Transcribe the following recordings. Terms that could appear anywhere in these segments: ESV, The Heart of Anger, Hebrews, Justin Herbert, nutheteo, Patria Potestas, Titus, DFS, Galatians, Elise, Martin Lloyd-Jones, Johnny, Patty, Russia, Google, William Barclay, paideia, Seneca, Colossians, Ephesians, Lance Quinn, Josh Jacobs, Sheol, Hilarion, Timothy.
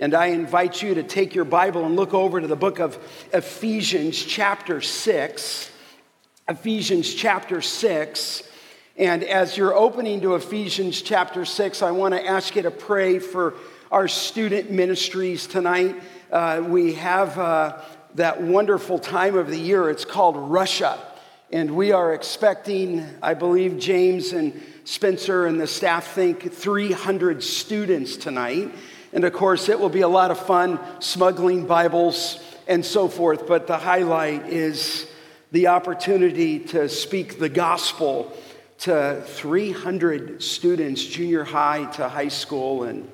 And I invite you to take your Bible and look over to the book of Ephesians chapter 6. Ephesians chapter 6. And as you're opening to Ephesians chapter 6, I want to ask you to pray for our student ministries tonight. We have that wonderful time of the year. It's called Russia. And we are expecting, I believe James and Spencer and the staff think, 300 students tonight. And of course, it will be a lot of fun smuggling Bibles and so forth. But the highlight is the opportunity to speak the gospel to 300 students, junior high to high school. And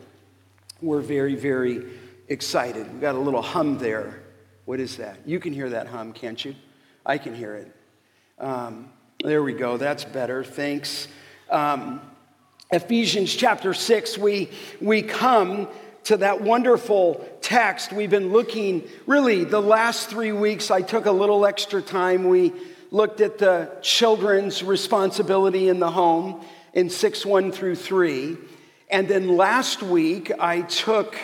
we're very, very excited. We got a little hum there. What is that? You can hear that hum, can't you? I can hear it. There we go. That's better. Thanks. Ephesians chapter 6, we come to that wonderful text. We've been looking, really, the last 3 weeks, I took a little extra time. We looked at the children's responsibility in the home in 6:1-3. And then last week, I took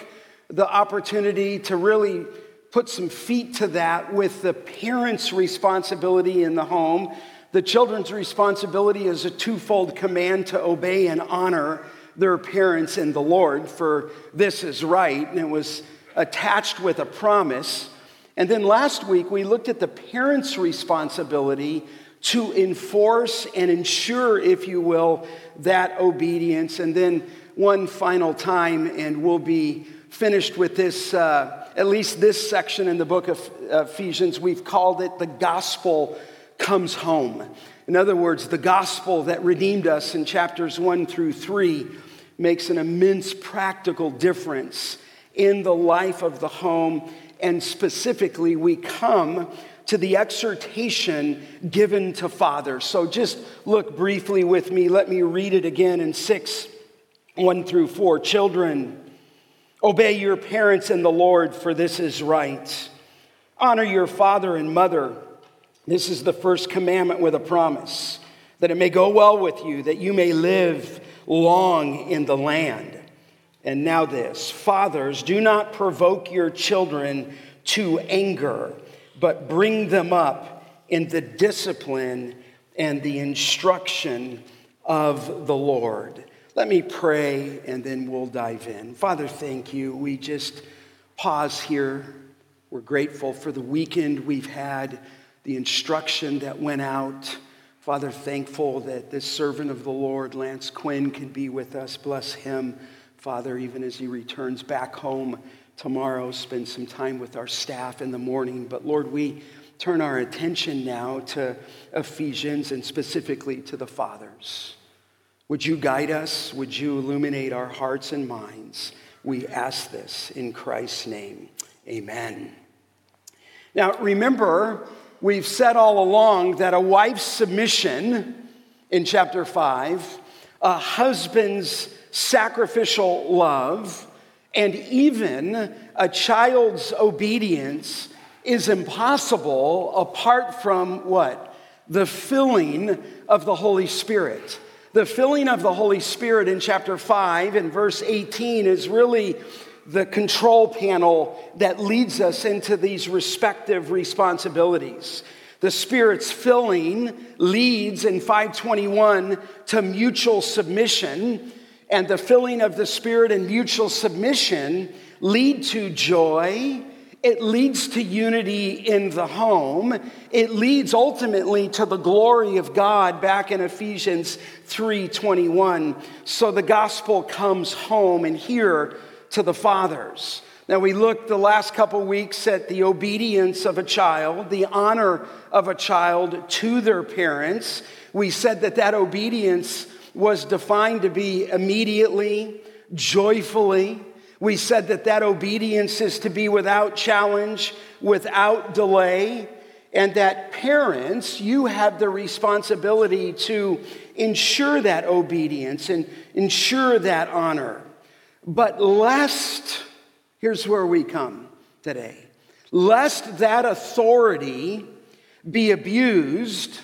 the opportunity to really put some feet to that with the parents' responsibility in the home. The children's responsibility is a twofold command to obey and honor their parents in the Lord, for this is right, and it was attached with a promise. And then last week, we looked at the parents' responsibility to enforce and ensure, if you will, that obedience. And then one final time, and we'll be finished with this, at least this section in the book of Ephesians. We've called it the gospel comes home. In other words, the gospel that redeemed us in chapters 1-3 makes an immense practical difference in the life of the home. And specifically, we come to the exhortation given to fathers. So just look briefly with me. Let me read it again in 6:1-4. Children, obey your parents in the Lord, for this is right. Honor your father and mother. This is the first commandment with a promise, that it may go well with you, that you may live long in the land. And now this, fathers, do not provoke your children to anger, but bring them up in the discipline and the instruction of the Lord. Let me pray, and then we'll dive in. Father, thank you. We just pause here. We're grateful for the weekend we've had, the instruction that went out. Father, thankful that this servant of the Lord, Lance Quinn, can be with us. Bless him, Father, even as he returns back home tomorrow. Spend some time with our staff in the morning. But Lord, we turn our attention now to Ephesians and specifically to the fathers. Would you guide us? Would you illuminate our hearts and minds? We ask this in Christ's name. Amen. Now, remember, we've said all along that a wife's submission in chapter 5, a husband's sacrificial love, and even a child's obedience is impossible apart from what? The filling of the Holy Spirit. The filling of the Holy Spirit in chapter 5 and verse 18 is really the control panel that leads us into these respective responsibilities. The Spirit's filling leads in 5:21 to mutual submission, and the filling of the Spirit and mutual submission lead to joy. It leads to unity in the home. It leads ultimately to the glory of God back in Ephesians 3:21. So the gospel comes home, and here to the fathers. Now, we looked the last couple weeks at the obedience of a child, the honor of a child to their parents. We said that that obedience was defined to be immediately, joyfully. We said that that obedience is to be without challenge, without delay, and that parents, you have the responsibility to ensure that obedience and ensure that honor. But lest, here's where we come today, lest that authority be abused,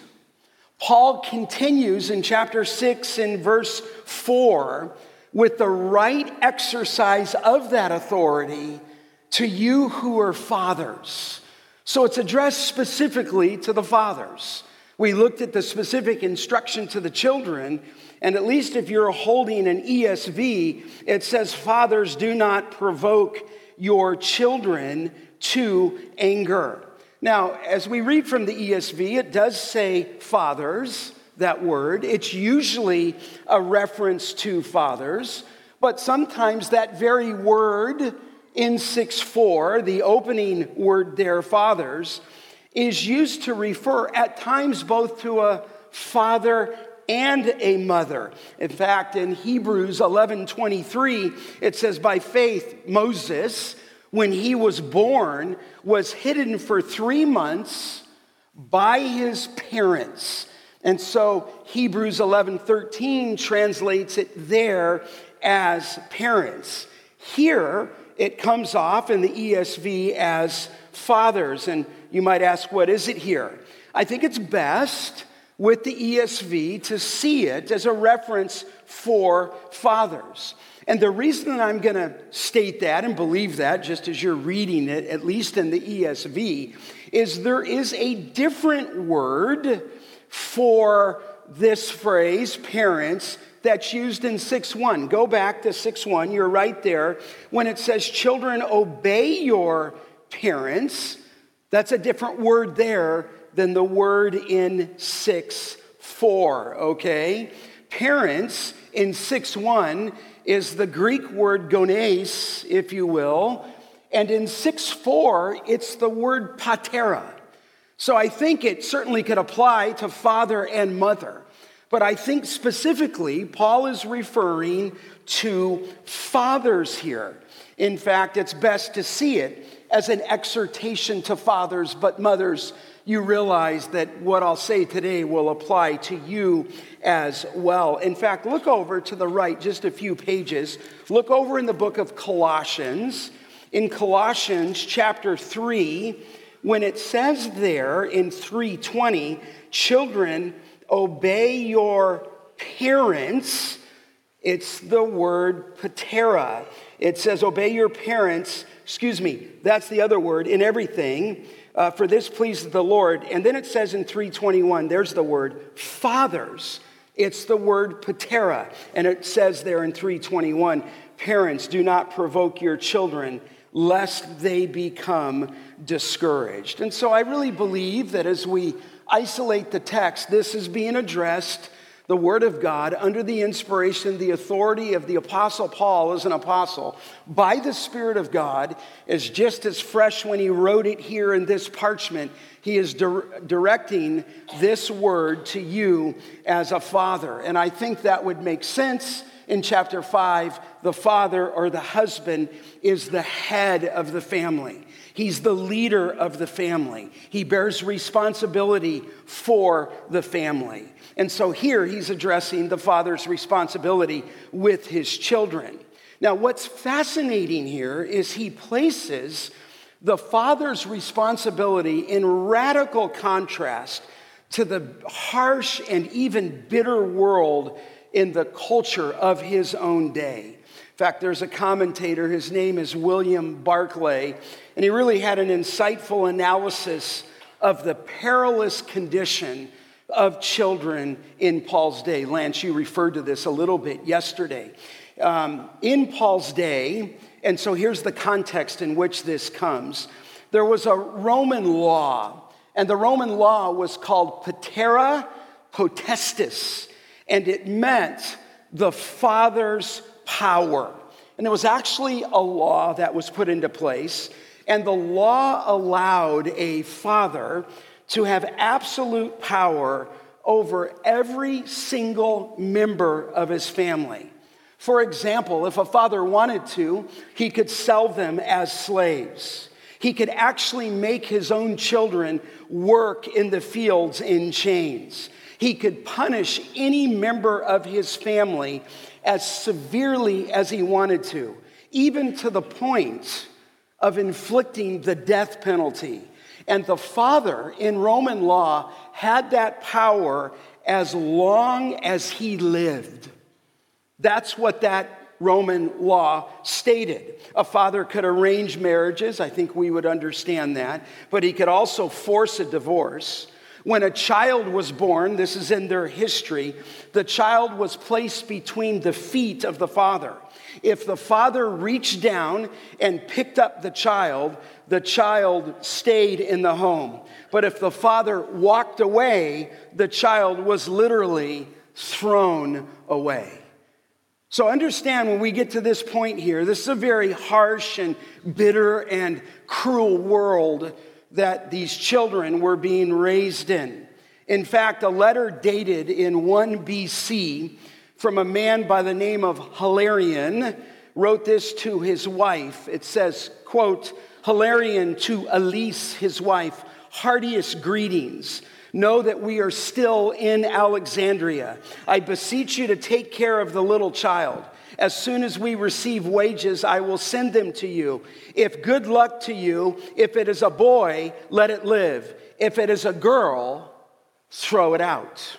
Paul continues in chapter 6 and verse 4 with the right exercise of that authority to you who are fathers. So it's addressed specifically to the fathers. We looked at the specific instruction to the children, and at least if you're holding an ESV, it says, "Fathers, do not provoke your children to anger." Now, as we read from the ESV, it does say fathers, that word. It's usually a reference to fathers, but sometimes that very word in 6:4, the opening word there, fathers, is used to refer at times both to a father and a mother. In fact, in Hebrews 11:23, it says, "By faith, Moses, when he was born, was hidden for 3 months by his parents." And so Hebrews 11:13 translates it there as parents. Here, it comes off in the ESV as fathers. And you might ask, what is it here? I think it's best with the ESV to see it as a reference for fathers. And the reason that I'm going to state that and believe that, just as you're reading it, at least in the ESV, is there is a different word for this phrase, parents, that's used in 6:1. Go back to 6:1. You're right there. When it says, "Children, obey your parents," that's a different word there than the word in 6:4, okay? Parents in 6:1 is the Greek word gones, if you will, and in 6:4, it's the word patera. So I think it certainly could apply to father and mother, but I think specifically Paul is referring to fathers here. In fact, it's best to see it as an exhortation to fathers, but mothers, you realize that what I'll say today will apply to you as well. In fact, look over to the right just a few pages. Look over in the book of Colossians. In Colossians chapter 3, when it says there in 3:20, "Children, obey your parents," it's the word patera. It says, "Obey your parents," that's the other word, "in everything. For this pleased the Lord." And then it says in 3:21, there's the word fathers. It's the word patera. And it says there in 3:21, "Parents, do not provoke your children, lest they become discouraged." And so I really believe that as we isolate the text, this is being addressed, the Word of God, under the inspiration, the authority of the Apostle Paul as an apostle, by the Spirit of God, is just as fresh when he wrote it here in this parchment. He is directing this word to you as a father. And I think that would make sense. In chapter 5, the father or the husband is the head of the family. He's the leader of the family. He bears responsibility for the family. And so here he's addressing the father's responsibility with his children. Now, what's fascinating here is he places the father's responsibility in radical contrast to the harsh and even bitter world in the culture of his own day. In fact, there's a commentator, his name is William Barclay, and he really had an insightful analysis of the perilous condition of children in Paul's day. Lance, you referred to this a little bit yesterday. In Paul's day, and so here's the context in which this comes, there was a Roman law, and the Roman law was called Patria Potestas, and it meant the father's power. And it was actually a law that was put into place, and the law allowed a father to have absolute power over every single member of his family. For example, if a father wanted to, he could sell them as slaves. He could actually make his own children work in the fields in chains. He could punish any member of his family as severely as he wanted to, even to the point of inflicting the death penalty. And the father in Roman law had that power as long as he lived. That's what that Roman law stated. A father could arrange marriages. I think we would understand that. But he could also force a divorce. When a child was born, this is in their history, the child was placed between the feet of the father. If the father reached down and picked up the child stayed in the home. But if the father walked away, the child was literally thrown away. So understand, when we get to this point here, this is a very harsh and bitter and cruel world that these children were being raised in. In fact, a letter dated in 1 BC from a man by the name of Hilarion wrote this to his wife. It says, quote, Hilarion to Elise, his wife, heartiest greetings. Know that we are still in Alexandria. I beseech you to take care of the little child. As soon as we receive wages, I will send them to you. If good luck to you, if it is a boy, let it live. If it is a girl, throw it out.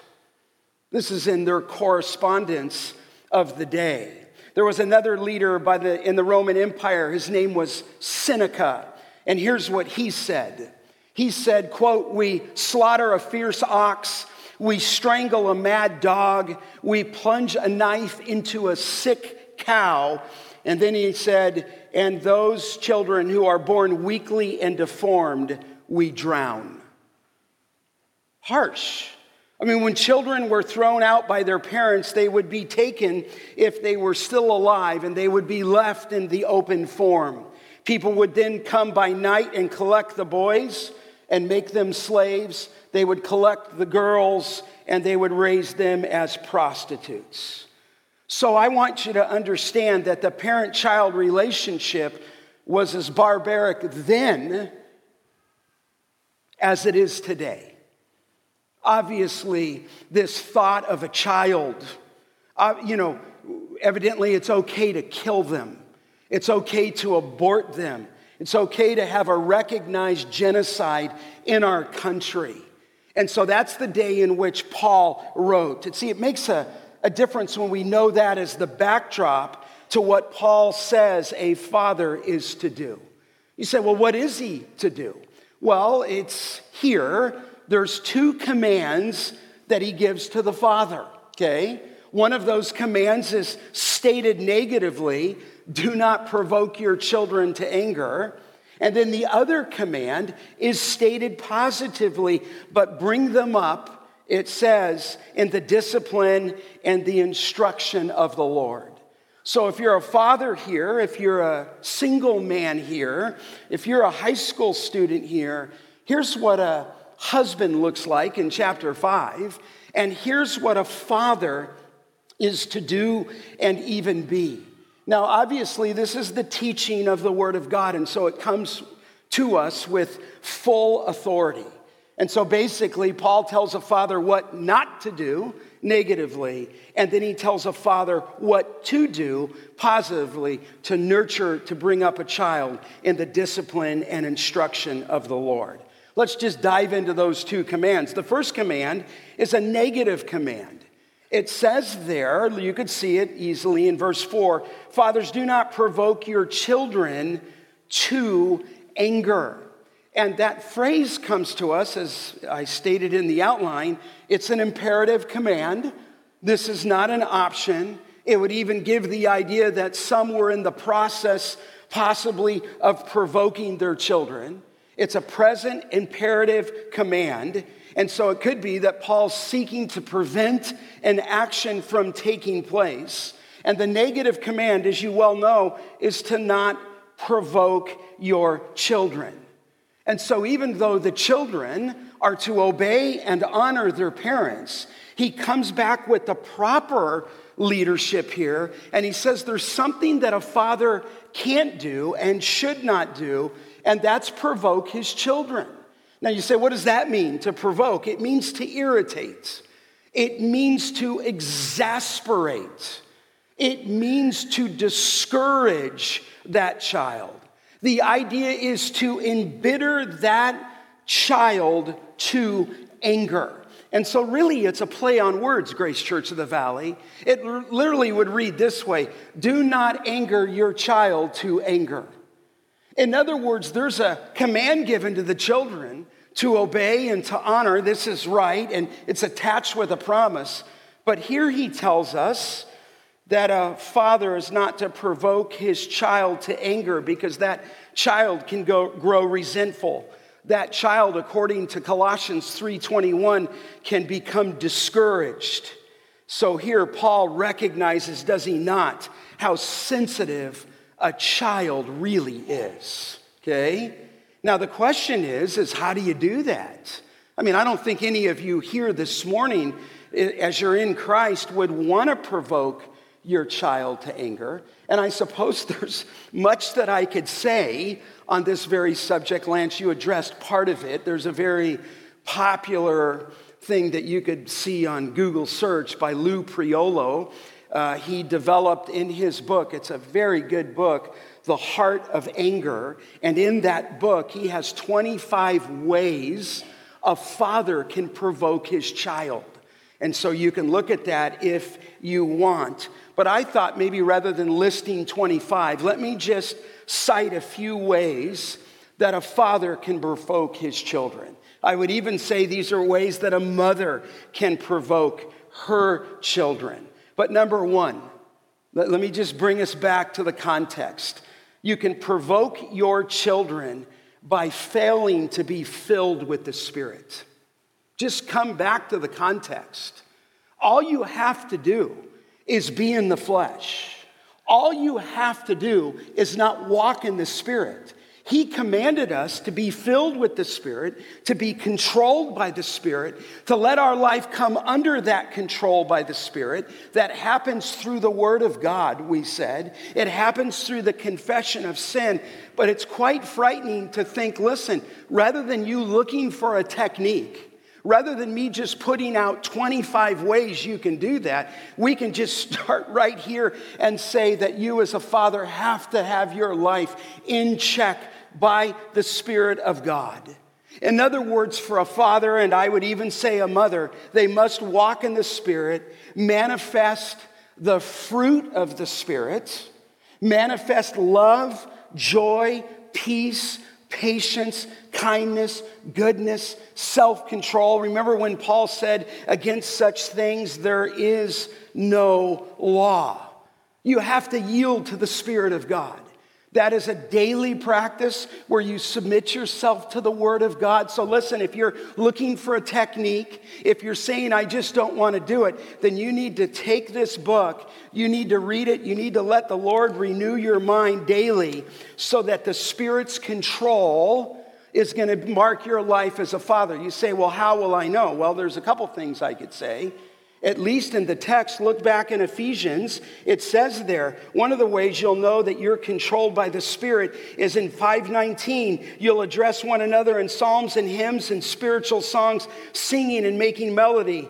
This is in their correspondence of the day. There was another leader in the Roman Empire. His name was Seneca. And here's what he said. He said, quote, we slaughter a fierce ox, we strangle a mad dog, we plunge a knife into a sick cow. And then he said, and those children who are born weakly and deformed, we drown. Harsh. I mean, when children were thrown out by their parents, they would be taken if they were still alive, and they would be left in the open form. People would then come by night and collect the boys and make them slaves. They would collect the girls, and they would raise them as prostitutes. So I want you to understand that the parent-child relationship was as barbaric then as it is today. Obviously, this thought of a child, evidently it's okay to kill them. It's okay to abort them. It's okay to have a recognized genocide in our country. And so that's the day in which Paul wrote. And see, it makes a difference when we know that as the backdrop to what Paul says a father is to do. You say, well, what is he to do? Well, it's here. There's two commands that he gives to the father, okay? One of those commands is stated negatively, do not provoke your children to anger. And then the other command is stated positively, but bring them up, it says, in the discipline and the instruction of the Lord. So if you're a father here, if you're a single man here, if you're a high school student here, here's what a husband looks like in chapter 5, and here's what a father is to do and even be. Now, obviously, this is the teaching of the Word of God, and so it comes to us with full authority. And so basically, Paul tells a father what not to do negatively, and then he tells a father what to do positively to nurture, to bring up a child in the discipline and instruction of the Lord. Let's just dive into those two commands. The first command is a negative command. It says there, you could see it easily in verse 4, fathers, do not provoke your children to anger. And that phrase comes to us, as I stated in the outline, it's an imperative command. This is not an option. It would even give the idea that some were in the process, possibly, of provoking their children. It's a present imperative command. And so it could be that Paul's seeking to prevent an action from taking place. And the negative command, as you well know, is to not provoke your children. And so even though the children are to obey and honor their parents, he comes back with the proper leadership here, and he says there's something that a father can't do and should not do, and that's provoke his children. Now, you say, what does that mean, to provoke? It means to irritate. It means to exasperate. It means to discourage that child. The idea is to embitter that child to anger. And so really, it's a play on words, Grace Church of the Valley. It literally would read this way: do not anger your child to anger. In other words, there's a command given to the children to obey and to honor. This is right, and it's attached with a promise. But here he tells us that a father is not to provoke his child to anger, because that child can grow resentful. That child, according to Colossians 3:21, can become discouraged. So here Paul recognizes, does he not, how sensitive a child really is, okay? Now the question is how do you do that? I mean, I don't think any of you here this morning, as you're in Christ, would want to provoke your child to anger. And I suppose there's much that I could say on this very subject. Lance, you addressed part of it. There's a very popular thing that you could see on Google search by Lou Priolo. He developed in his book, it's a very good book, The Heart of Anger. And in that book, he has 25 ways a father can provoke his child. And so you can look at that if you want. But I thought maybe rather than listing 25, let me just cite a few ways that a father can provoke his children. I would even say these are ways that a mother can provoke her children. But number one, let me just bring us back to the context. You can provoke your children by failing to be filled with the Spirit. Just come back to the context. All you have to do is be in the flesh. All you have to do is not walk in the Spirit. He commanded us to be filled with the Spirit, to be controlled by the Spirit, to let our life come under that control by the Spirit. That happens through the Word of God, we said. It happens through the confession of sin. But it's quite frightening to think, listen, rather than you looking for a technique, rather than me just putting out 25 ways you can do that, we can just start right here and say that you as a father have to have your life in check by the Spirit of God. In other words, for a father, and I would even say a mother, they must walk in the Spirit, manifest the fruit of the Spirit, manifest love, joy, peace, patience, kindness, goodness, self-control. Remember when Paul said, against such things there is no law. You have to yield to the Spirit of God. That is a daily practice where you submit yourself to the Word of God. So listen, if you're looking for a technique, if you're saying, I just don't want to do it, then you need to take this book, you need to read it, you need to let the Lord renew your mind daily so that the Spirit's control is going to mark your life as a father. You say, well, how will I know? Well, there's a couple things I could say. At least in the text, look back in Ephesians, it says there, one of the ways you'll know that you're controlled by the Spirit is in 5:19, you'll address one another in psalms and hymns and spiritual songs, singing and making melody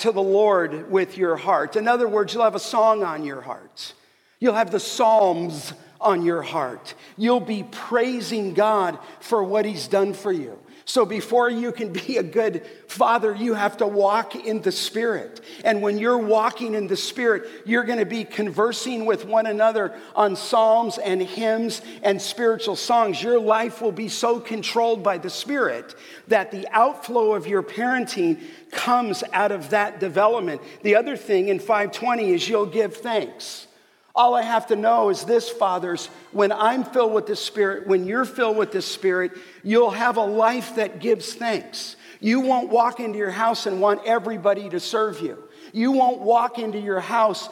to the Lord with your heart. In other words, you'll have a song on your heart. You'll have the psalms on your heart. You'll be praising God for what He's done for you. So before you can be a good father, you have to walk in the Spirit. And when you're walking in the Spirit, you're going to be conversing with one another on psalms and hymns and spiritual songs. Your life will be so controlled by the Spirit that the outflow of your parenting comes out of that development. The other thing in 5:20 is you'll give thanks. All I have to know is this, fathers, when I'm filled with the Spirit, when you're filled with the Spirit, you'll have a life that gives thanks. You won't walk into your house and want everybody to serve you. You won't walk into your house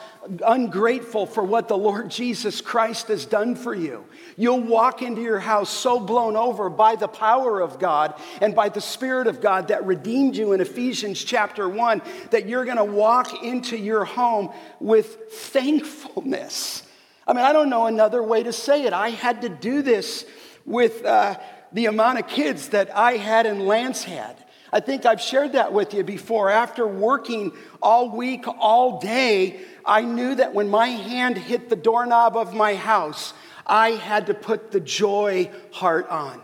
ungrateful for what the Lord Jesus Christ has done for you. You'll walk into your house so blown over by the power of God and by the Spirit of God that redeemed you in Ephesians chapter 1 that you're going to walk into your home with thankfulness. I mean, I don't know another way to say it. I had to do this with the amount of kids that I had and Lance had. I think I've shared that with you before. After working all week, all day, I knew that when my hand hit the doorknob of my house, I had to put the joy heart on.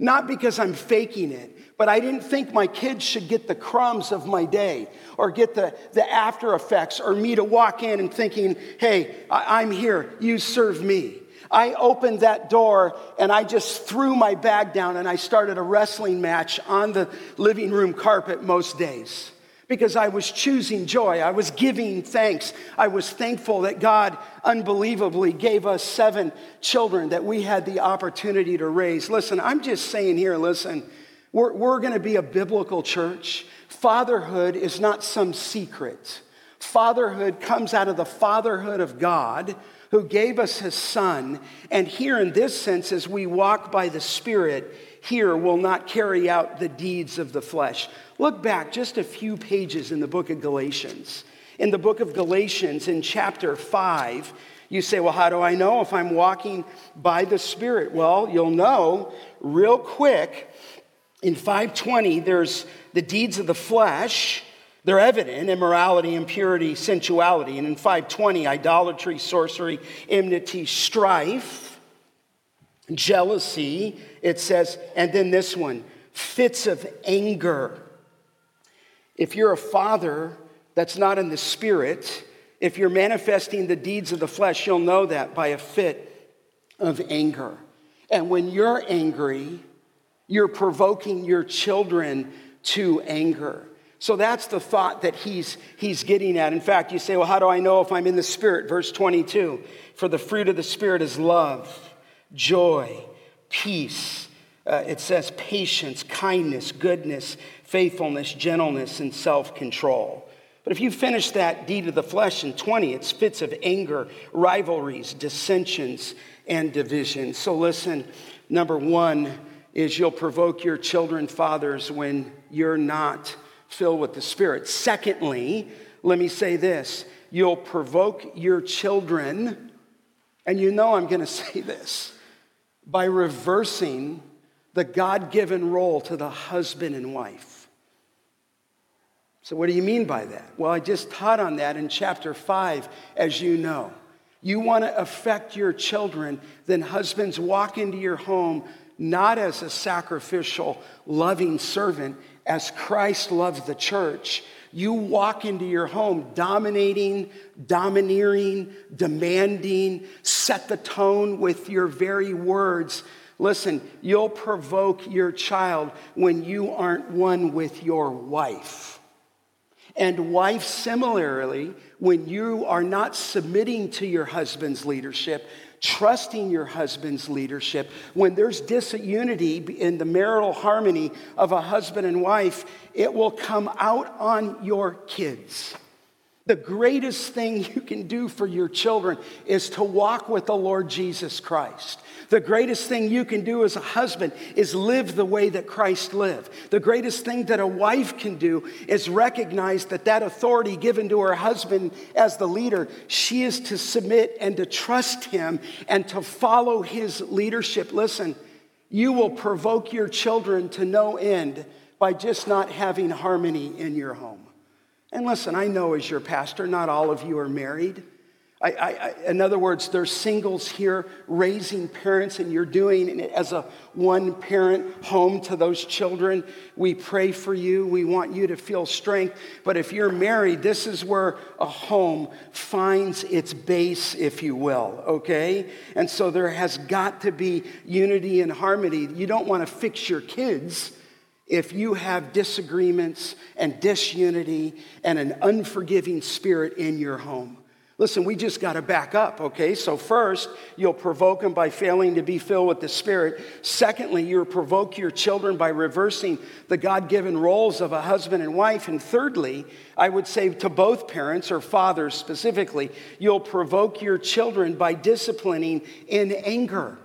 Not because I'm faking it, but I didn't think my kids should get the crumbs of my day or get the after effects or me to walk in and thinking, hey, I'm here, you serve me. I opened that door and I just threw my bag down and I started a wrestling match on the living room carpet most days because I was choosing joy. I was giving thanks. I was thankful that God unbelievably gave us 7 children that we had the opportunity to raise. Listen, I'm just saying here, listen, we're going to be a biblical church. Fatherhood is not some secret. Fatherhood comes out of the fatherhood of God, who gave us his son. And here in this sense, as we walk by the Spirit, here will not carry out the deeds of the flesh. Look back just a few pages in the book of Galatians. In the book of Galatians, in chapter 5, you say, well, how do I know if I'm walking by the Spirit? Well, you'll know real quick. In 5:20, there's the deeds of the flesh. They're evident: immorality, impurity, sensuality. And in 5:20, idolatry, sorcery, enmity, strife, jealousy, it says. And then this one, fits of anger. If you're a father that's not in the Spirit, if you're manifesting the deeds of the flesh, you'll know that by a fit of anger. And when you're angry, you're provoking your children to anger. So that's the thought that he's getting at. In fact, you say, well, how do I know if I'm in the Spirit? Verse 22, for the fruit of the Spirit is love, joy, peace. It says patience, kindness, goodness, faithfulness, gentleness, and self-control. But if you finish that deed of the flesh in 20, it's fits of anger, rivalries, dissensions, and divisions. So listen, number one is you'll provoke your children, fathers, when you're not filled with the Spirit. Secondly, let me say this. You'll provoke your children, and you know I'm going to say this, by reversing the God-given role to the husband and wife. So what do you mean by that? Well, I just taught on that in chapter 5, as you know. You want to affect your children, then husbands, walk into your home not as a sacrificial, loving servant, as Christ loved the church. You walk into your home dominating, domineering, demanding, set the tone with your very words. Listen, you'll provoke your child when you aren't one with your wife. And wife, similarly, when you are not submitting to your husband's leadership, trusting your husband's leadership, when there's disunity in the marital harmony of a husband and wife, it will come out on your kids. The greatest thing you can do for your children is to walk with the Lord Jesus Christ. The greatest thing you can do as a husband is live the way that Christ lived. The greatest thing that a wife can do is recognize that authority given to her husband as the leader, she is to submit and to trust him and to follow his leadership. Listen, you will provoke your children to no end by just not having harmony in your home. And listen, I know as your pastor, not all of you are married. In other words, there's singles here raising parents, and you're doing it as a one-parent home to those children. We pray for you. We want you to feel strength. But if you're married, this is where a home finds its base, if you will, okay? And so there has got to be unity and harmony. You don't want to fix your kids if you have disagreements and disunity and an unforgiving spirit in your home. Listen, we just got to back up, okay? So first, you'll provoke them by failing to be filled with the Spirit. Secondly, you'll provoke your children by reversing the God-given roles of a husband and wife. And thirdly, I would say to both parents or fathers specifically, you'll provoke your children by disciplining in anger.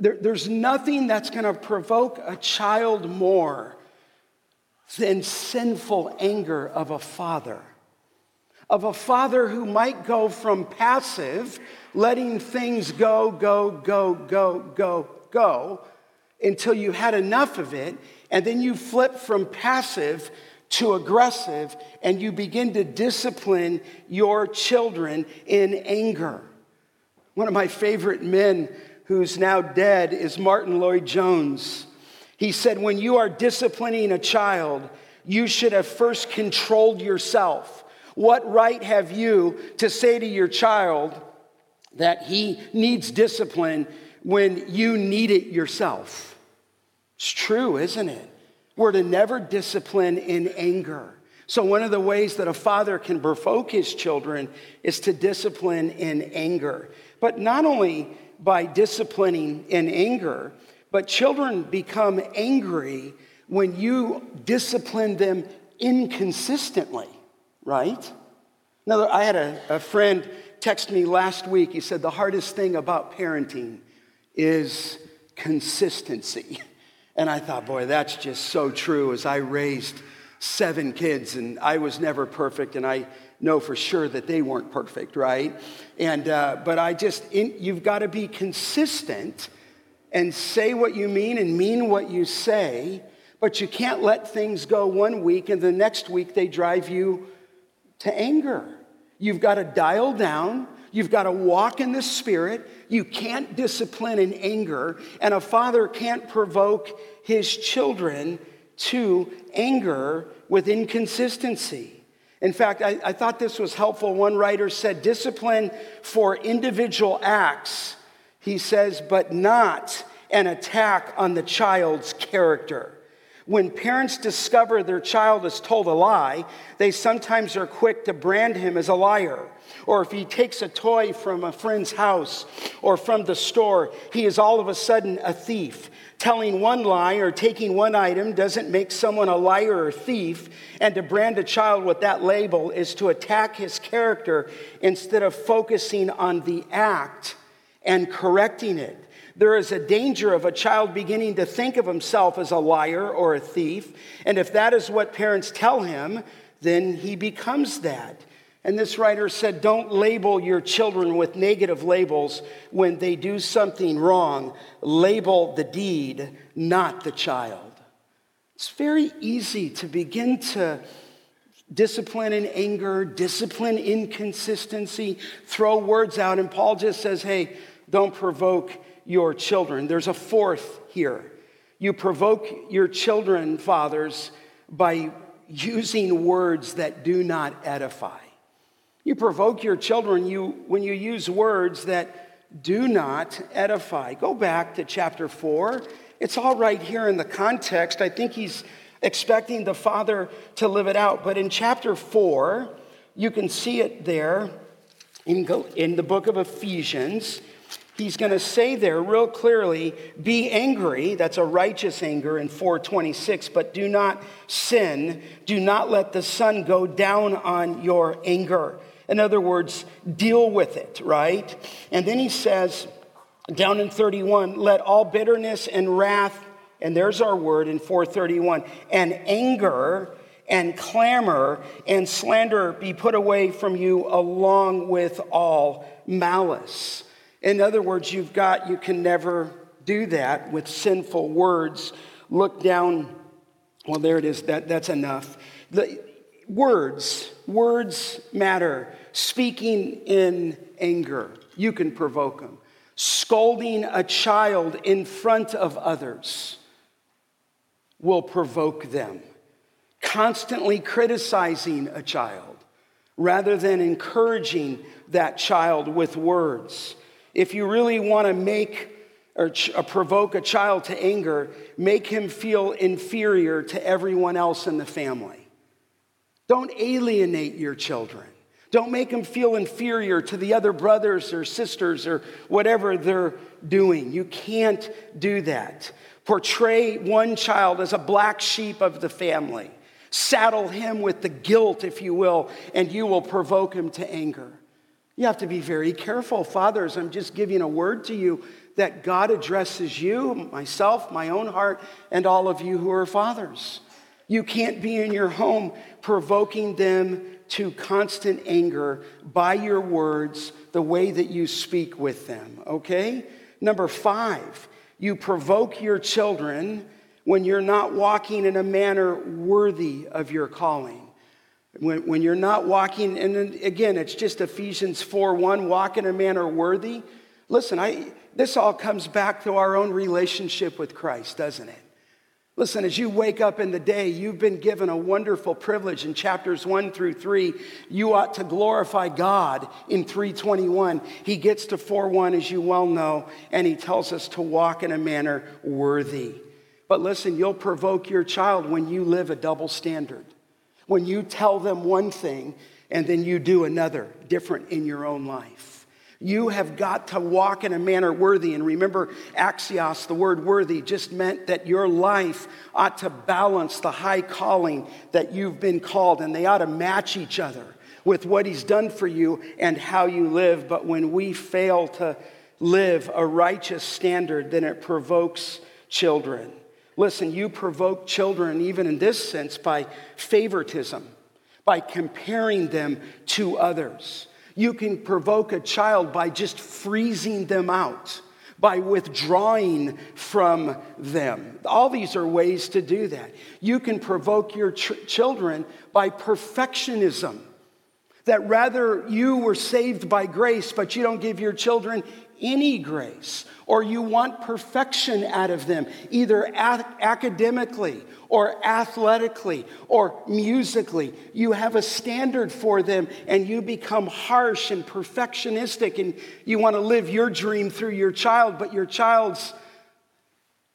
There's nothing that's going to provoke a child more than sinful anger of a father who might go from passive, letting things go, until you had enough of it, and then you flip from passive to aggressive, and you begin to discipline your children in anger. One of my favorite men who's now dead is Martin Lloyd-Jones. He said, when you are disciplining a child, you should have first controlled yourself. What right have you to say to your child that he needs discipline when you need it yourself? It's true, isn't it? We're to never discipline in anger. So one of the ways that a father can provoke his children is to discipline in anger. But not only by disciplining in anger, but children become angry when you discipline them inconsistently, right? Now, I had a friend text me last week. He said the hardest thing about parenting is consistency. And I thought, boy, that's just so true. As I raised 7 kids, and I was never perfect, and I know for sure that they weren't perfect, right? And but I just, you've got to be consistent and say what you mean and mean what you say, but you can't let things go one week and the next week they drive you to anger. You've got to dial down. You've got to walk in the Spirit. You can't discipline in anger, and a father can't provoke his children to anger with inconsistency. In fact, I thought this was helpful. One writer said, discipline for individual acts, he says, but not an attack on the child's character. When parents discover their child has told a lie, they sometimes are quick to brand him as a liar. Or if he takes a toy from a friend's house or from the store, he is all of a sudden a thief. Telling one lie or taking one item doesn't make someone a liar or thief, and to brand a child with that label is to attack his character instead of focusing on the act and correcting it. There is a danger of a child beginning to think of himself as a liar or a thief, and if that is what parents tell him, then he becomes that. And this writer said, don't label your children with negative labels when they do something wrong. Label the deed, not the child. It's very easy to begin to discipline in anger, discipline inconsistency, throw words out, and Paul just says, hey, don't provoke your children. There's a fourth here. You provoke your children, fathers, by using words that do not edify. You provoke your children when you use words that do not edify. Go back to chapter 4. It's all right here in the context. I think he's expecting the father to live it out. But in chapter 4, you can see it there in the book of Ephesians. He's going to say there real clearly, be angry, that's a righteous anger in 4:26, but do not sin. Do not let the sun go down on your anger. In other words, deal with it, right? And then he says, down in 31, let all bitterness and wrath, and there's our word in 4:31, and anger and clamor and slander be put away from you along with all malice. In other words, you can never do that with sinful words. Look down, well, there it is, that's enough. Words matter. Speaking in anger, you can provoke them. Scolding a child in front of others will provoke them. Constantly criticizing a child rather than encouraging that child with words. If you really want to make or provoke a child to anger, make him feel inferior to everyone else in the family. Don't alienate your children. Don't make them feel inferior to the other brothers or sisters or whatever they're doing. You can't do that. Portray one child as a black sheep of the family. Saddle him with the guilt, if you will, and you will provoke him to anger. You have to be very careful. Fathers, I'm just giving a word to you that God addresses you, myself, my own heart, and all of you who are fathers. You can't be in your home provoking them to constant anger by your words, the way that you speak with them, okay? Number 5, you provoke your children when you're not walking in a manner worthy of your calling. When you're not walking, and again, it's just Ephesians 4:1, walk in a manner worthy. Listen, This all comes back to our own relationship with Christ, doesn't it? Listen, as you wake up in the day, you've been given a wonderful privilege in chapters 1 through 3. You ought to glorify God in 3:21. He gets to 4:1, as you well know, and he tells us to walk in a manner worthy. But listen, you'll provoke your child when you live a double standard. When you tell them one thing and then you do another, different in your own life. You have got to walk in a manner worthy. And remember, axios, the word worthy, just meant that your life ought to balance the high calling that you've been called, and they ought to match each other with what he's done for you and how you live. But when we fail to live a righteous standard, then it provokes children. Listen, you provoke children, even in this sense, by favoritism, by comparing them to others. You can provoke a child by just freezing them out, by withdrawing from them. All these are ways to do that. You can provoke your children by perfectionism, that rather you were saved by grace, but you don't give your children any grace, or you want perfection out of them, either academically or athletically or musically. You have a standard for them, and you become harsh and perfectionistic, and you want to live your dream through your child, but your child's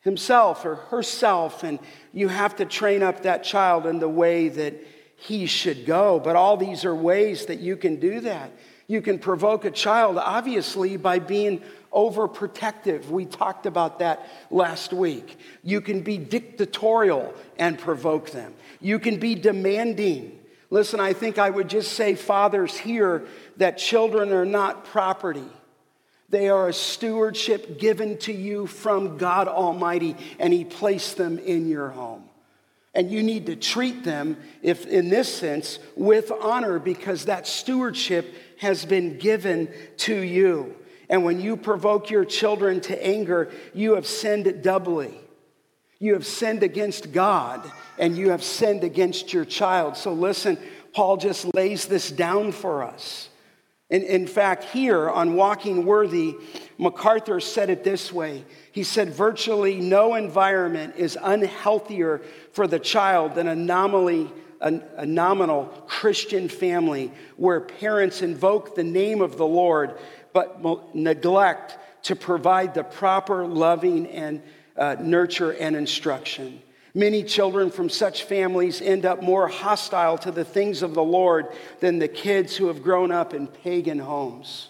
himself or herself, and you have to train up that child in the way that he should go. But all these are ways that you can do that. You can provoke a child, obviously, by being overprotective. We talked about that last week. You can be dictatorial and provoke them. You can be demanding. Listen, I think I would just say, fathers, here, that children are not property. They are a stewardship given to you from God Almighty, and he placed them in your home. And you need to treat them, if in this sense, with honor, because that stewardship has been given to you. And when you provoke your children to anger, you have sinned doubly. You have sinned against God, and you have sinned against your child. So listen, Paul just lays this down for us. And in fact, here on Walking Worthy, MacArthur said it this way. He said, virtually no environment is unhealthier for the child than a nominal Christian family where parents invoke the name of the Lord but neglect to provide the proper loving and nurture and instruction. Many children from such families end up more hostile to the things of the Lord than the kids who have grown up in pagan homes.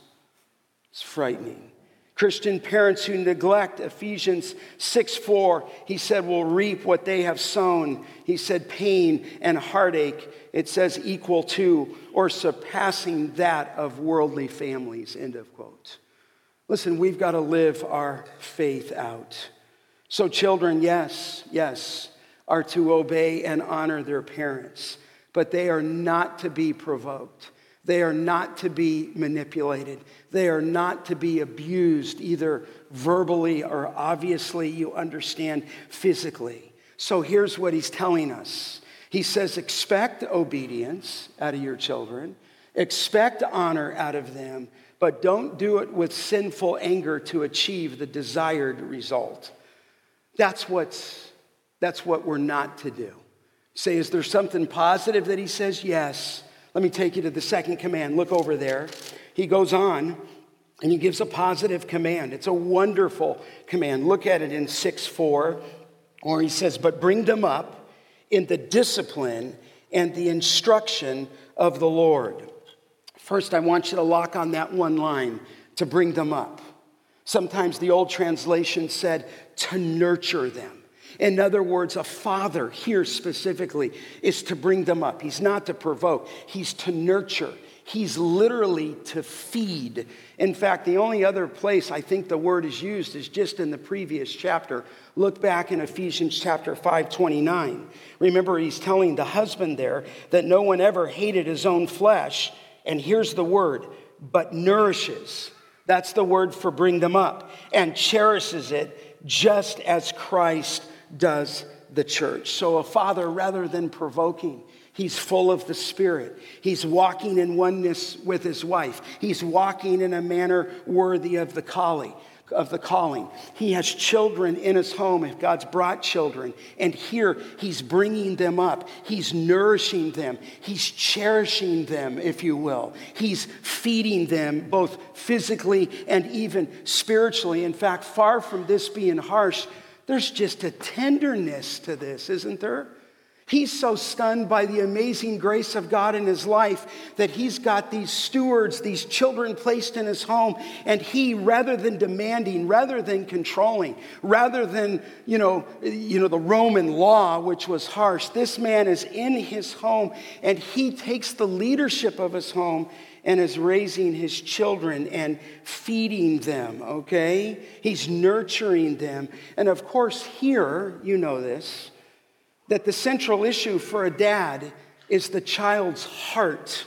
It's frightening. Christian parents who neglect, Ephesians 6:4, he said, will reap what they have sown. He said, pain and heartache, it says, equal to or surpassing that of worldly families, end of quote. Listen, we've got to live our faith out. So children, yes, are to obey and honor their parents, but they are not to be provoked. They are not to be manipulated. They are not to be abused, either verbally or obviously, you understand, physically. So here's what he's telling us. He says, expect obedience out of your children. Expect honor out of them, but don't do it with sinful anger to achieve the desired result. That's what we're not to do. Say, is there something positive that he says? Yes. Let me take you to the second command. Look over there. He goes on and he gives a positive command. It's a wonderful command. Look at it in 6:4, where he says, but bring them up in the discipline and the instruction of the Lord. First, I want you to lock on that one line, to bring them up. Sometimes the old translation said to nurture them. In other words, a father here specifically is to bring them up. He's not to provoke. He's to nurture. He's literally to feed. In fact, the only other place I think the word is used is just in the previous chapter. Look back in Ephesians chapter 5:29. Remember, he's telling the husband there that no one ever hated his own flesh. And here's the word, but nourishes. That's the word for bring them up. And cherishes it just as Christ does the church. So a father, rather than provoking, he's full of the Spirit. He's walking in oneness with his wife. He's walking in a manner worthy of the calling. of the calling. He has children in his home, if God's brought children. And here, he's bringing them up. He's nourishing them. He's cherishing them, if you will. He's feeding them both physically and even spiritually. In fact, far from this being harsh, there's just a tenderness to this, isn't there? He's so stunned by the amazing grace of God in his life that he's got these stewards, these children placed in his home, and he, rather than demanding, rather than controlling, rather than, you know, the Roman law, which was harsh, this man is in his home, and he takes the leadership of his home and is raising his children and feeding them, okay? He's nurturing them. And of course, here, you know this, that the central issue for a dad is the child's heart.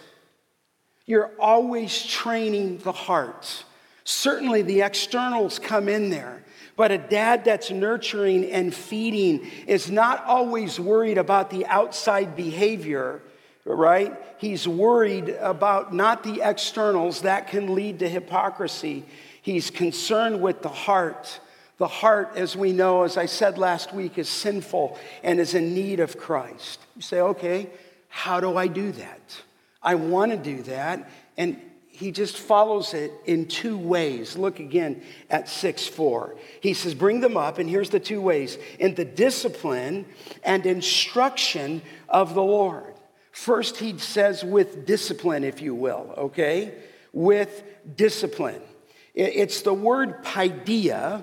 You're always training the heart. Certainly the externals come in there, but a dad that's nurturing and feeding is not always worried about the outside behavior, right? He's worried about not the externals. That can lead to hypocrisy. He's concerned with the heart. The heart, as we know, as I said last week, is sinful and is in need of Christ. You say, okay, how do I do that? I want to do that. And he just follows it in two ways. Look again at 6:4. He says, bring them up, and here's the two ways. In the discipline and instruction of the Lord. First, he says with discipline, if you will, okay? With discipline. It's the word paideia.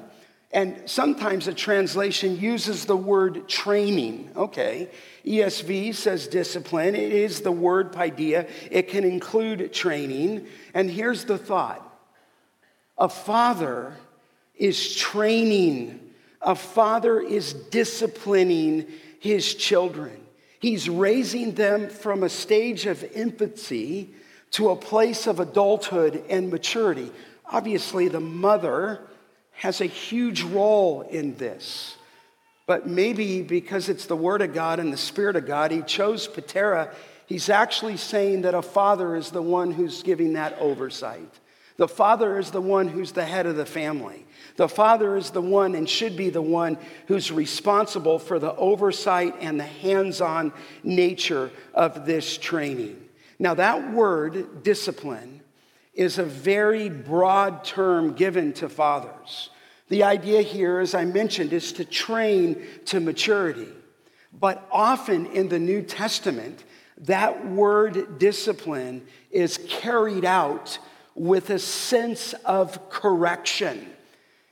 And sometimes a translation uses the word training, okay? ESV says discipline. It is the word paideia. It can include training. And here's the thought. A father is training. A father is disciplining his children. He's raising them from a stage of infancy to a place of adulthood and maturity. Obviously, the mother has a huge role in this. But maybe because it's the Word of God and the Spirit of God, he chose Patera. He's actually saying that a father is the one who's giving that oversight. The father is the one who's the head of the family. The father is the one and should be the one who's responsible for the oversight and the hands-on nature of this training. Now, that word, discipline, is a very broad term given to fathers. The idea here, as I mentioned, is to train to maturity. But often in the New Testament, that word discipline is carried out with a sense of correction.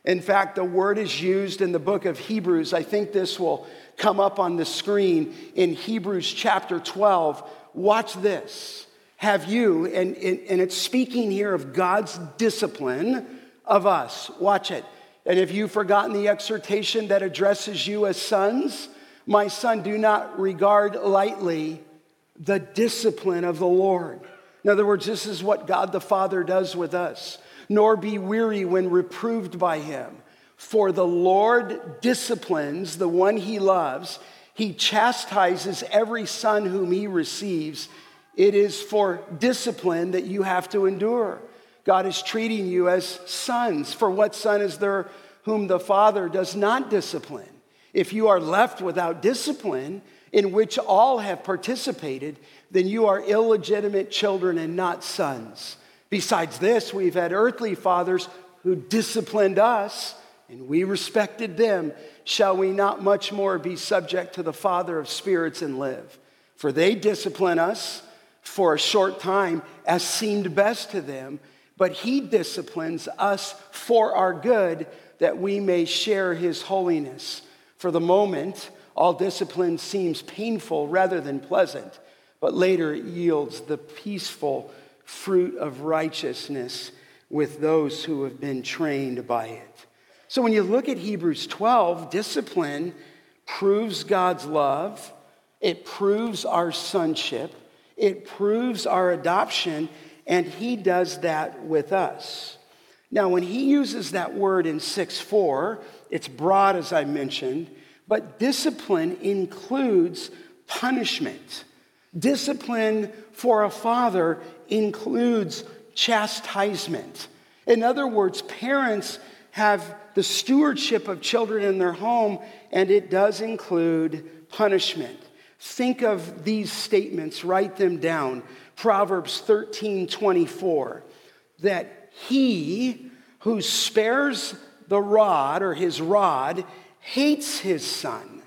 In fact, the word is used in the book of Hebrews. I think this will come up on the screen in Hebrews chapter 12. Watch this. Have you, and it's speaking here of God's discipline of us. Watch it. And have you forgotten the exhortation that addresses you as sons? My son, do not regard lightly the discipline of the Lord. In other words, this is what God the Father does with us. Nor be weary when reproved by him. For the Lord disciplines the one he loves. He chastises every son whom he receives. It is for discipline that you have to endure. God is treating you as sons. For what son is there whom the Father does not discipline? If you are left without discipline, in which all have participated, then you are illegitimate children and not sons. Besides this, we've had earthly fathers who disciplined us, and we respected them. Shall we not much more be subject to the Father of spirits and live? For they discipline us for a short time, as seemed best to them, but he disciplines us for our good, that we may share his holiness. For the moment, all discipline seems painful rather than pleasant, but later it yields the peaceful fruit of righteousness with those who have been trained by it. So when you look at Hebrews 12, discipline proves God's love, it proves our sonship, it proves our adoption, and he does that with us. Now, when he uses that word in 6:4, it's broad, as I mentioned, but discipline includes punishment. Discipline for a father includes chastisement. In other words, parents have the stewardship of children in their home, and it does include punishment. Think of these statements, write them down. Proverbs 13:24, that he who spares the rod or his rod hates his son.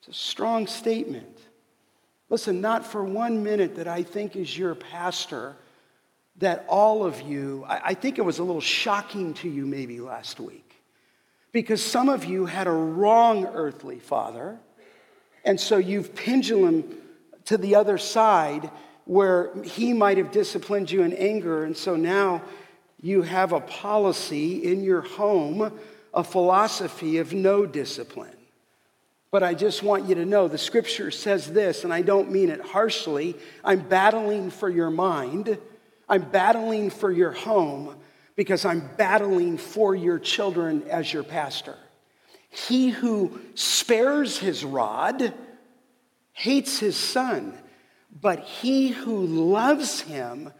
It's a strong statement. Listen, not for 1 minute that I think as your pastor that all of you, I think it was a little shocking to you maybe last week, because some of you had a wrong earthly father, and so you've pendulum to the other side where he might have disciplined you in anger, and so now you have a policy in your home, a philosophy of no discipline. But I just want you to know, the scripture says this, and I don't mean it harshly. I'm battling for your mind. I'm battling for your home, because I'm battling for your children as your pastor. He who spares his rod hates his son, but he who loves him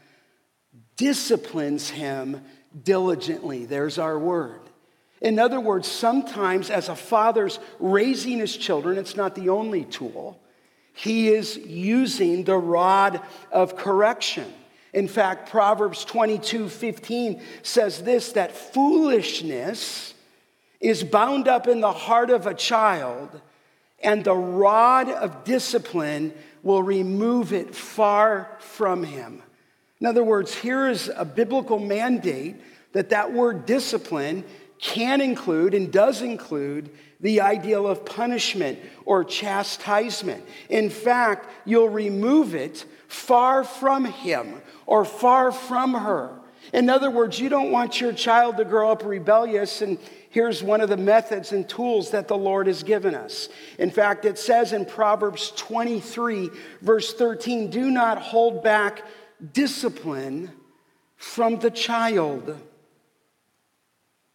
disciplines him diligently. There's our word. In other words, sometimes as a father's raising his children, it's not the only tool, he is using the rod of correction. In fact, Proverbs 22:15 says this, that foolishness is bound up in the heart of a child, and the rod of discipline will remove it far from him. In other words, here is a biblical mandate that that word discipline can include and does include the ideal of punishment or chastisement. In fact, you'll remove it far from him or far from her. In other words, you don't want your child to grow up rebellious, and here's one of the methods and tools that the Lord has given us. In fact, it says in Proverbs 23, verse 13, do not hold back discipline from the child.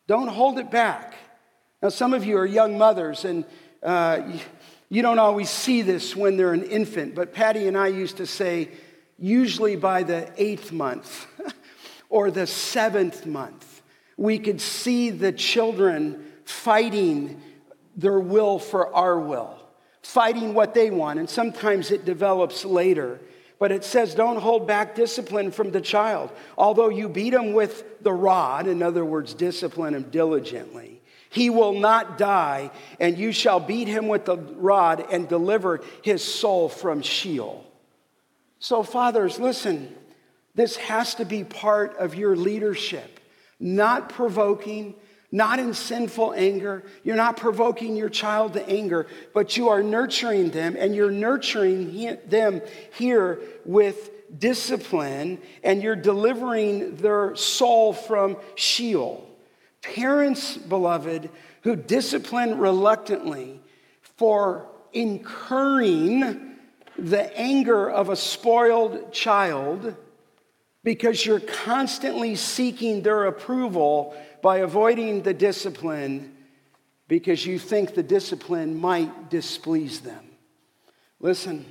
Don't hold it back. Now, some of you are young mothers, and you don't always see this when they're an infant, but Patty and I used to say, usually by the 8th month or the 7th month, we could see the children fighting their will for our will, fighting what they want, and sometimes it develops later. But it says, don't hold back discipline from the child. Although you beat him with the rod, in other words, discipline him diligently, he will not die, and you shall beat him with the rod and deliver his soul from Sheol. So fathers, listen, this has to be part of your leadership. Not provoking, not in sinful anger. You're not provoking your child to anger, but you are nurturing them, and you're nurturing them here with discipline, and you're delivering their soul from Sheol. Parents, beloved, who discipline reluctantly for incurring the anger of a spoiled child, because you're constantly seeking their approval by avoiding the discipline because you think the discipline might displease them. Listen,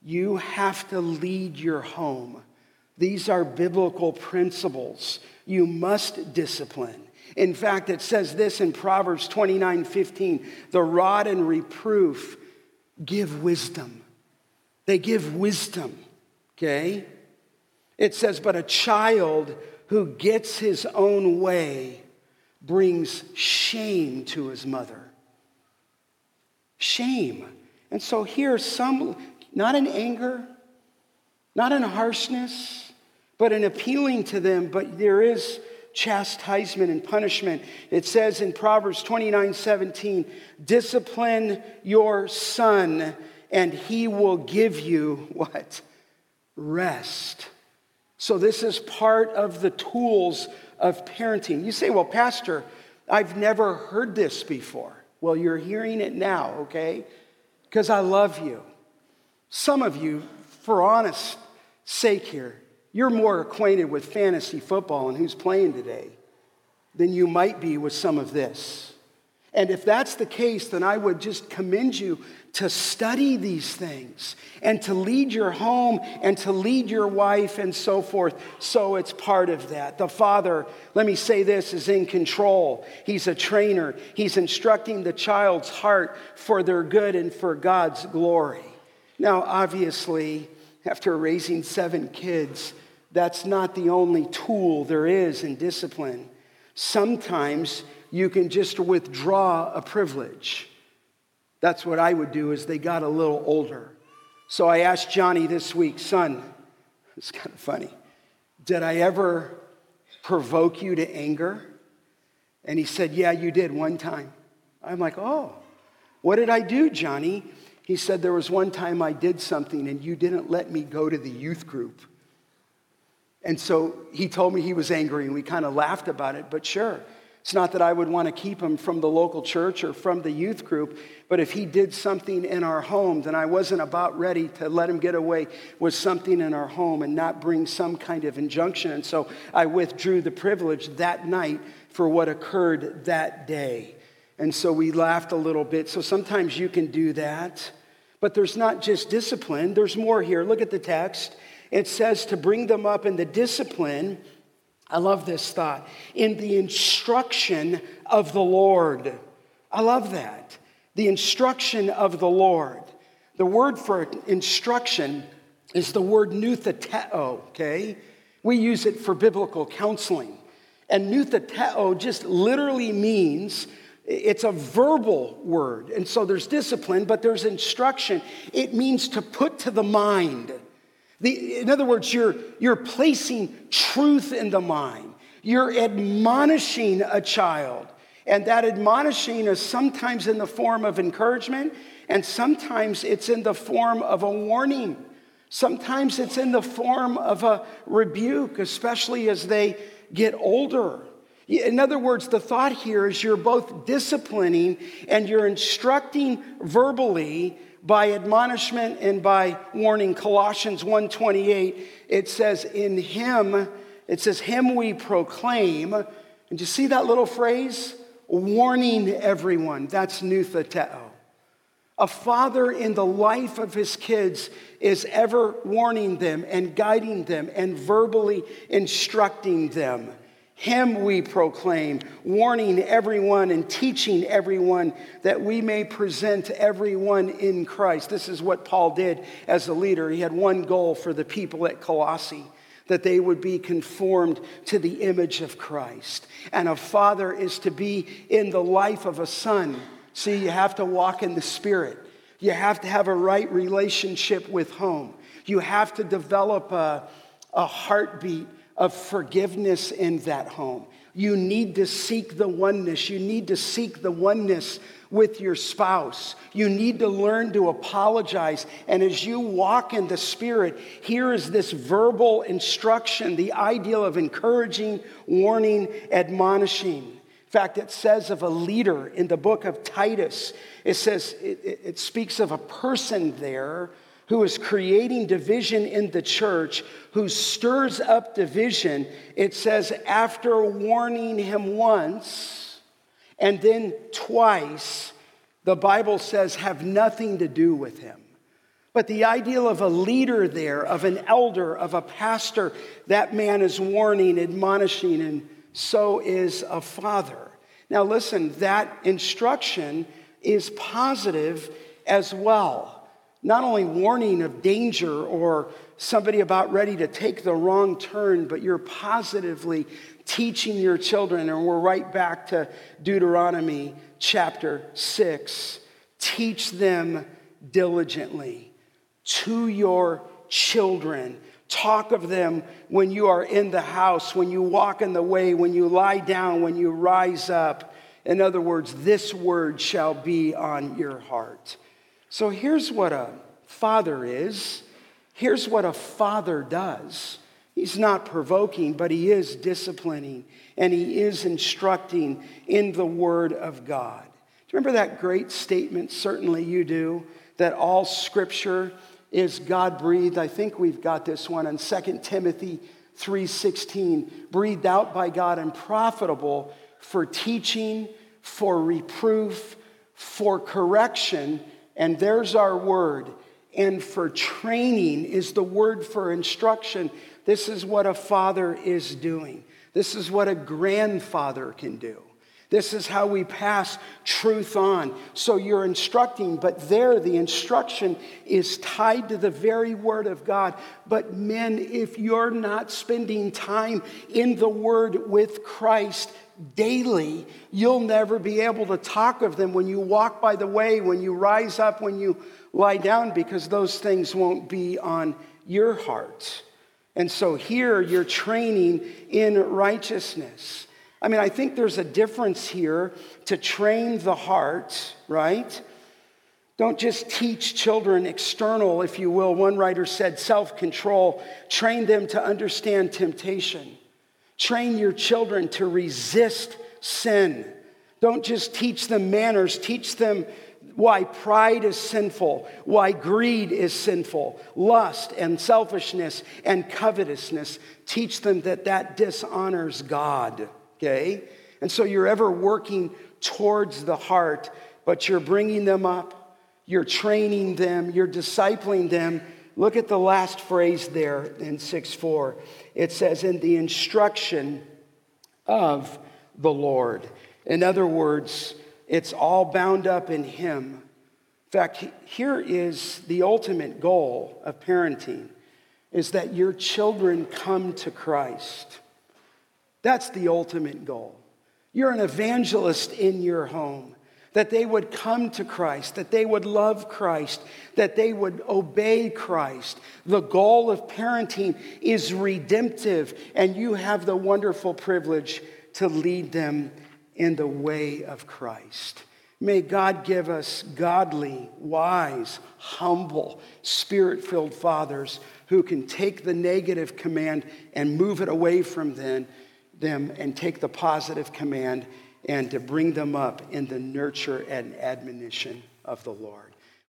you have to lead your home. These are biblical principles. You must discipline. In fact, it says this in Proverbs 29:15, the rod and reproof give wisdom. They give wisdom, okay? It says, but a child who gets his own way brings shame to his mother. Shame. And so here, some, not in anger, not in harshness, but in appealing to them, but there is chastisement and punishment. It says in Proverbs 29:17, discipline your son, and he will give you what? Rest. So this is part of the tools of parenting. You say, well, Pastor, I've never heard this before. Well, you're hearing it now, okay? Because I love you. Some of you, for honest sake here, you're more acquainted with fantasy football and who's playing today than you might be with some of this. And if that's the case, then I would just commend you to study these things and to lead your home and to lead your wife and so forth. So it's part of that. The father, let me say this, is in control. He's a trainer. He's instructing the child's heart for their good and for God's glory. Now, obviously, after raising 7 kids, that's not the only tool there is in discipline. Sometimes you can just withdraw a privilege. That's what I would do as they got a little older. So I asked Johnny this week, son, it's kind of funny, did I ever provoke you to anger? And he said, yeah, you did one time. I'm like, oh, what did I do, Johnny? He said, there was one time I did something and you didn't let me go to the youth group. And so he told me he was angry and we kind of laughed about it, but sure. It's not that I would want to keep him from the local church or from the youth group, but if he did something in our home, then I wasn't about ready to let him get away with something in our home and not bring some kind of injunction. And so I withdrew the privilege that night for what occurred that day. And so we laughed a little bit. So sometimes you can do that, but there's not just discipline. There's more here. Look at the text. It says to bring them up in the discipline. I love this thought, in the instruction of the Lord. I love that, the instruction of the Lord. The word for instruction is the word nutheteo, okay? We use it for biblical counseling. And nutheteo just literally means, it's a verbal word. And so there's discipline, but there's instruction. It means to put to the mind. In other words, you're placing truth in the mind. You're admonishing a child. And that admonishing is sometimes in the form of encouragement, and sometimes it's in the form of a warning. Sometimes it's in the form of a rebuke, especially as they get older. In other words, the thought here is you're both disciplining and you're instructing verbally by admonishment and by warning. Colossians 1:28, it says, in him, it says, him we proclaim. And you see that little phrase? Warning everyone. That's nutheteo. A father in the life of his kids is ever warning them and guiding them and verbally instructing them. Him we proclaim, warning everyone and teaching everyone that we may present everyone in Christ. This is what Paul did as a leader. He had one goal for the people at Colossae, that they would be conformed to the image of Christ. And a father is to be in the life of a son. See, you have to walk in the Spirit. You have to have a right relationship with home. You have to develop a heartbeat of forgiveness in that home. You need to seek the oneness. You need to seek the oneness with your spouse. You need to learn to apologize. And as you walk in the Spirit, here is this verbal instruction, the ideal of encouraging, warning, admonishing. In fact, it says of a leader in the book of Titus, it says, it speaks of a person there who is creating division in the church, who stirs up division. It says, after warning him once and then twice, the Bible says, have nothing to do with him. But the ideal of a leader there, of an elder, of a pastor, that man is warning, admonishing, and so is a father. Now listen, that instruction is positive as well. Not only warning of danger or somebody about ready to take the wrong turn, but you're positively teaching your children. And we're right back to Deuteronomy chapter 6. Teach them diligently to your children. Talk of them when you are in the house, when you walk in the way, when you lie down, when you rise up. In other words, this word shall be on your heart. So here's what a father is. Here's what a father does. He's not provoking, but he is disciplining, and he is instructing in the Word of God. Do you remember that great statement, certainly you do, that all Scripture is God-breathed? I think we've got this one in 2 Timothy 3:16, breathed out by God and profitable for teaching, for reproof, for correction, and there's our word, and for training is the word for instruction. This is what a father is doing. This is what a grandfather can do. This is how we pass truth on. So you're instructing, but there the instruction is tied to the very word of God. But men, if you're not spending time in the word with Christ daily, you'll never be able to talk of them when you walk by the way, when you rise up, when you lie down, because those things won't be on your heart. And so here you're training in righteousness. I mean, I think there's a difference here to train the heart, right? Don't just teach children external, if you will. One writer said self-control. Train them to understand temptation. Train your children to resist sin. Don't just teach them manners. Teach them why pride is sinful, why greed is sinful, lust and selfishness and covetousness. Teach them that dishonors God. Okay? And so you're ever working towards the heart, but you're bringing them up, you're training them, you're discipling them. Look at the last phrase there in 6:4. It says, in the instruction of the Lord. In other words, it's all bound up in Him. In fact, here is the ultimate goal of parenting, is that your children come to Christ. That's the ultimate goal. You're an evangelist in your home, that they would come to Christ, that they would love Christ, that they would obey Christ. The goal of parenting is redemptive, and you have the wonderful privilege to lead them in the way of Christ. May God give us godly, wise, humble, spirit-filled fathers who can take the negative command and move it away from them and take the positive command and to bring them up in the nurture and admonition of the Lord.